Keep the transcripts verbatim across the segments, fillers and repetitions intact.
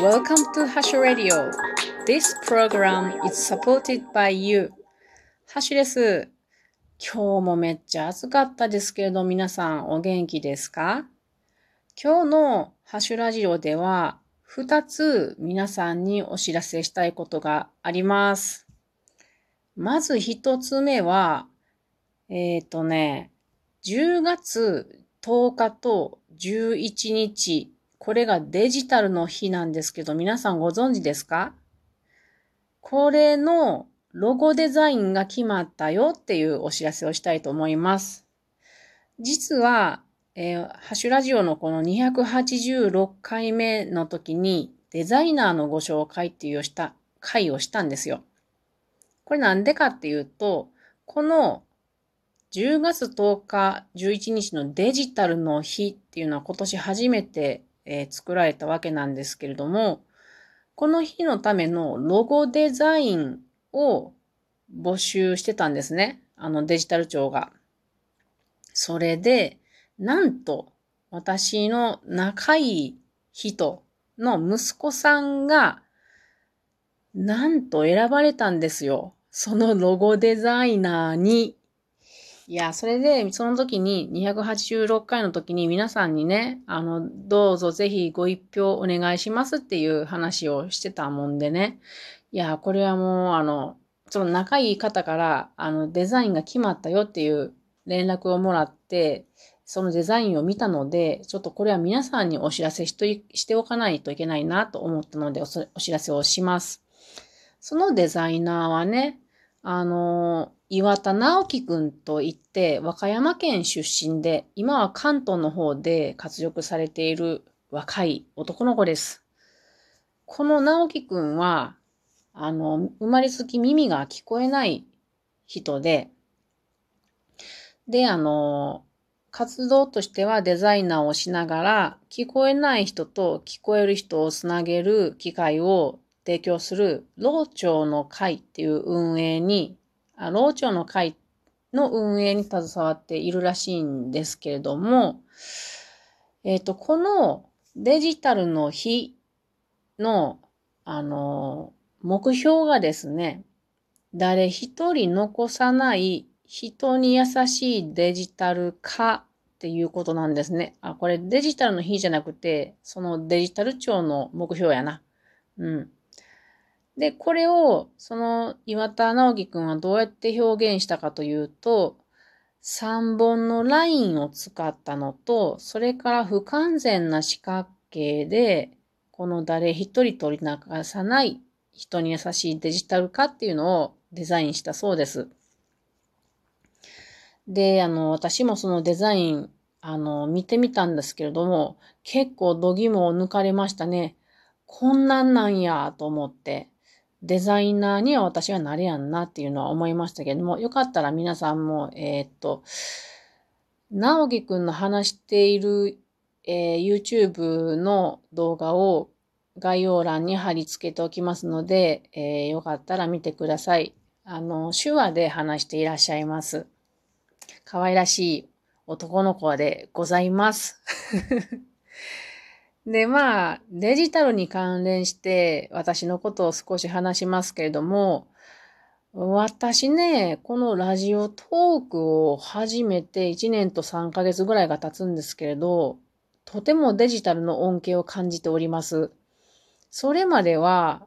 Welcome to HASHU Radio. This program is supported by you. ハシです。今日もめっちゃ暑かったですけれど、皆さんお元気ですか？今日のハシュラジオではふたつ皆さんにお知らせしたいことがあります。まずひとつめは、えっとね、じゅうがつとおかとじゅういちにち、これがデジタルの日なんですけど、皆さんご存知ですか？これのロゴデザインが決まったよっていうお知らせをしたいと思います。実は、えー、ハシュラジオのこのにひゃくはちじゅうろっかいめの時にデザイナーのご紹介っていうした回をしたんですよ。これなんでかっていうと、このじゅうがつとおか、じゅういちにちのデジタルの日っていうのは今年初めて、えー、作られたわけなんですけれども、この日のためのロゴデザインを募集してたんですね。あのデジタル庁が。それで、なんと私の仲いい人の息子さんがなんと選ばれたんですよ。そのロゴデザイナーに。いや、それで、その時に、にひゃくはちじゅうろっかいの時に皆さんにね、あの、どうぞぜひご一票お願いしますっていう話をしてたもんでね。いや、これはもう、あの、その仲いい方から、あの、デザインが決まったよっていう連絡をもらって、そのデザインを見たので、ちょっとこれは皆さんにお知らせしとい、しておかないといけないなと思ったのでお、お知らせをします。そのデザイナーはね、あの、岩田直樹くんといって、和歌山県出身で、今は関東の方で活躍されている若い男の子です。この直樹くんは、あの、生まれつき耳が聞こえない人で、で、あの、活動としてはデザイナーをしながら、聞こえない人と聞こえる人をつなげる機会を提供する、ろう庁の会っていう運営に、ろう庁の会の運営に携わっているらしいんですけれども、えっと、このデジタルの日の、あの、目標がですね、誰一人残さない人に優しいデジタル化っていうことなんですね。あ、これデジタルの日じゃなくて、そのデジタル庁の目標やな。うん。で、これを、その、岩田直樹くんはどうやって表現したかというと、さんぼんのラインを使ったのと、それから不完全な四角形で、この誰一人取り流さない人に優しいデジタル化っていうのをデザインしたそうです。で、あの、私もそのデザイン、あの、見てみたんですけれども、結構度肝を抜かれましたね。こんなんなんやと思って。デザイナーには私はなれやんなっていうのは思いましたけども、よかったら皆さんも、えー、っと、直樹くんの話している、えー、YouTube の動画を概要欄に貼り付けておきますので、えー、よかったら見てください。あの、手話で話していらっしゃいます。可愛らしい男の子でございます。で、まあ、デジタルに関連して私のことを少し話しますけれども、私ね、このラジオトークを始めていちねんとさんかげつぐらいが経つんですけれど、とてもデジタルの恩恵を感じております。それまでは、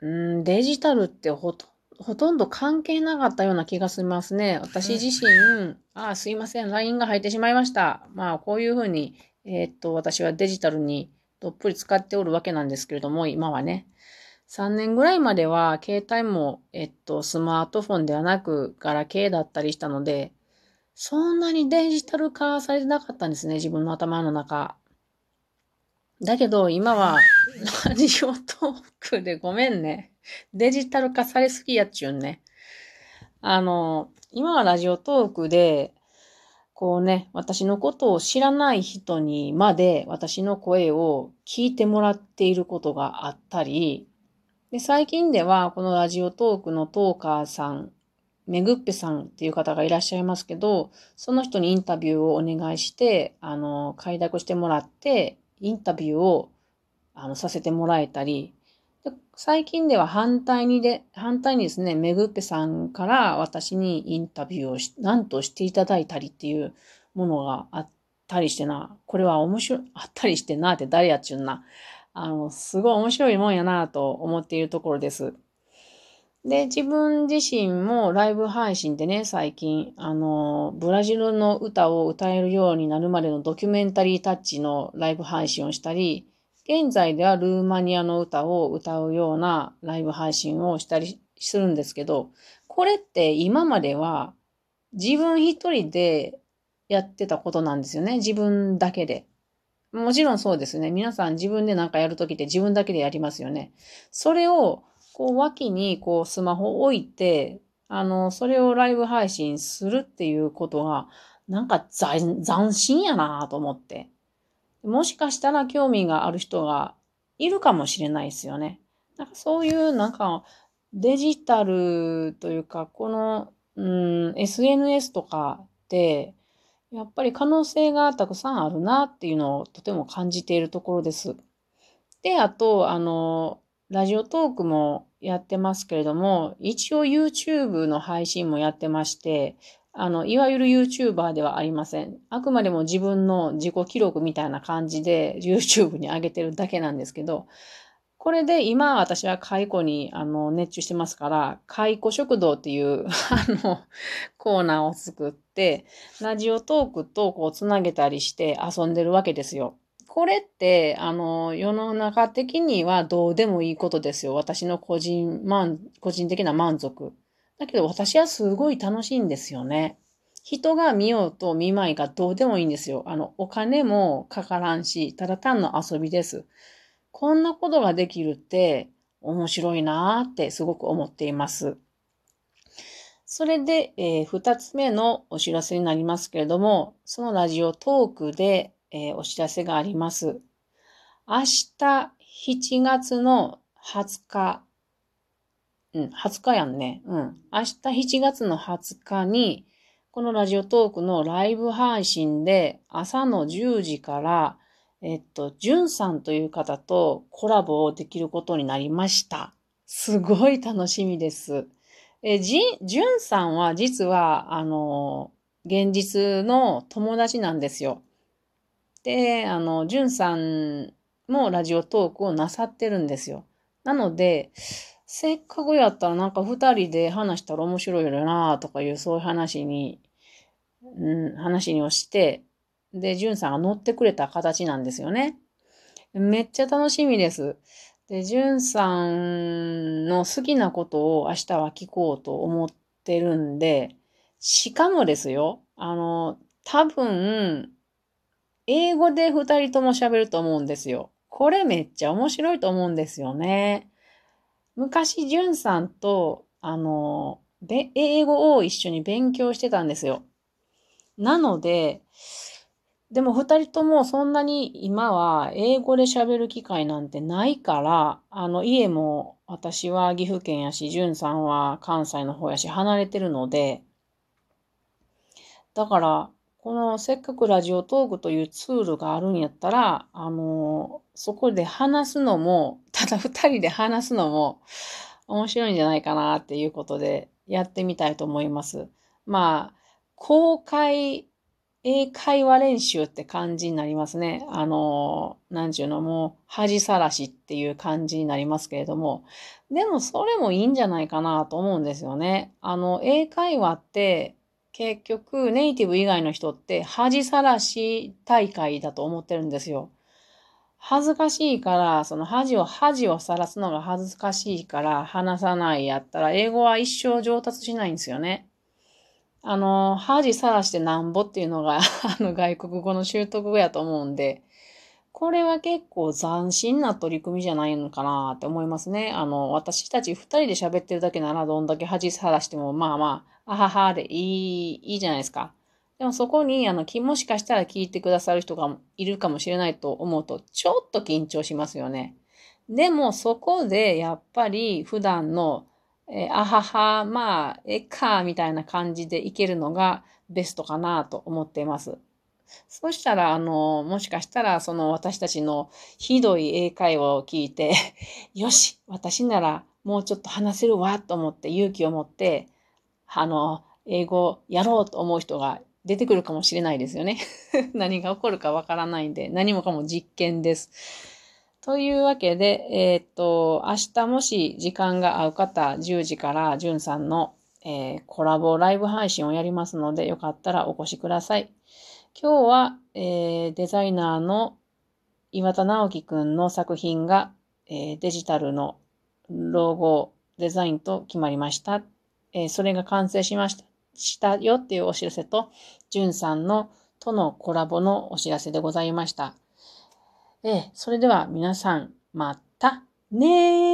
うん、デジタルってほと、ほとんど関係なかったような気がしますね。私自身、あ、すいません、ライン が入ってしまいました。まあ、こういうふうに、えっと、私はデジタルにどっぷり使っておるわけなんですけれども、今はね。さんねんぐらいまでは、携帯も、えっと、スマートフォンではなく、ガラケーだったりしたので、そんなにデジタル化されてなかったんですね、自分の頭の中。だけど、今は、ラジオトークでごめんね。デジタル化されすぎやっちゅうんね。あの、今はラジオトークで、こうね、私のことを知らない人にまで私の声を聞いてもらっていることがあったり、で、最近ではこのラジオトークのトーカーさん、めぐっぺさんっていう方がいらっしゃいますけど、その人にインタビューをお願いして、あの、快諾してもらって、インタビューをあのさせてもらえたり、で最近では反対にで、反対にですね、めぐっぺさんから私にインタビューをし、なんとしていただいたりっていうものがあったりしてな、これは面白い、あったりしてなって誰やっちゅうな、あの、すごい面白いもんやなと思っているところです。で、自分自身もライブ配信でね、最近、あの、ブラジルの歌を歌えるようになるまでのドキュメンタリータッチのライブ配信をしたり、現在ではルーマニアの歌を歌うようなライブ配信をしたりするんですけど、これって今までは自分一人でやってたことなんですよね。自分だけで。もちろんそうですね。皆さん自分でなんかやるときって自分だけでやりますよね。それを、こう脇にこうスマホを置いて、あの、それをライブ配信するっていうことが、なんか斬新やなぁと思って。もしかしたら興味がある人がいるかもしれないですよね。なんかそういうなんかデジタルというか、この、うん、エスエヌエス とかって、やっぱり可能性がたくさんあるなっていうのをとても感じているところです。で、あと、あの、ラジオトークもやってますけれども、一応 YouTube の配信もやってまして、あの、いわゆる YouTuber ではありません。あくまでも自分の自己記録みたいな感じで YouTube に上げてるだけなんですけど、これで今私は解雇にあの熱中してますから、解雇食堂っていうあのコーナーを作って、ラジオトークとこうつなげたりして遊んでるわけですよ。これって、あの、世の中的にはどうでもいいことですよ。私の個人、満、個人的な満足。だけど私はすごい楽しいんですよね。人が見ようと見まいがどうでもいいんですよ。あの、お金もかからんし、ただ単の遊びです。こんなことができるって面白いなーってすごく思っています。それで、えー、二つ目のお知らせになりますけれども、そのラジオトークで、えー、お知らせがあります。明日しちがつのはつか、うん、はつかやんね。うん。明日しちがつのはつかに、このラジオトークのライブ配信で朝のじゅうじから、えっと、じゅんさんという方とコラボをできることになりました。すごい楽しみです。え、じ、じゅんさんは実は、あの、現実の友達なんですよ。で、あの、じゅんさんもラジオトークをなさってるんですよ。なので、せっかくやったらなんか二人で話したら面白いよなとかいう、そういう話に、うん、話にをして、で、じゅんさんが乗ってくれた形なんですよね。めっちゃ楽しみです。で、じゅんさんの好きなことを明日は聞こうと思ってるんで、しかもですよ、あの、多分、英語で二人とも喋ると思うんですよ。これめっちゃ面白いと思うんですよね。昔、じゅんさんと、あの、英語を一緒に勉強してたんですよ。なので、でも二人ともそんなに今は英語で喋る機会なんてないから、あの、家も私は岐阜県やし、じゅんさんは関西の方やし、離れてるので、だから、このせっかくラジオトークというツールがあるんやったら、あのー、そこで話すのも、ただ二人で話すのも面白いんじゃないかなっていうことでやってみたいと思います。まあ、公開英会話練習って感じになりますね。あのー、なんちゅうのもう恥さらしっていう感じになりますけれども、でもそれもいいんじゃないかなと思うんですよね。あの、英会話って、結局、ネイティブ以外の人って恥さらし大会だと思ってるんですよ。恥ずかしいから、その恥を、恥をさらすのが恥ずかしいから話さないやったら、英語は一生上達しないんですよね。あの、恥さらしてなんぼっていうのが、あの、外国語の習得語やと思うんで、これは結構斬新な取り組みじゃないのかなって思いますね。あの、私たち二人で喋ってるだけなら、どんだけ恥さらしても、まあまあ、あははでいい、いいじゃないですか。でもそこに、あの、もしかしたら聞いてくださる人がいるかもしれないと思うと、ちょっと緊張しますよね。でもそこで、やっぱり普段の、えー、あはは、まあ、えっか、みたいな感じでいけるのがベストかなと思っています。そうしたら、あの、もしかしたら、その私たちのひどい英会話を聞いて、よし、私ならもうちょっと話せるわと思って勇気を持って、あの、英語やろうと思う人が出てくるかもしれないですよね。何が起こるかわからないんで、何もかも実験です。というわけで、えー、っと、明日もし時間が合う方、じゅうじからじゅんさんの、えー、コラボライブ配信をやりますので、よかったらお越しください。今日は、えー、デザイナーの岩田直樹くんの作品が、えー、デジタルのロゴデザインと決まりました。えー、それが完成しました、したよっていうお知らせと、じゅんさんのとのコラボのお知らせでございました。えー、それでは皆さん、またねー。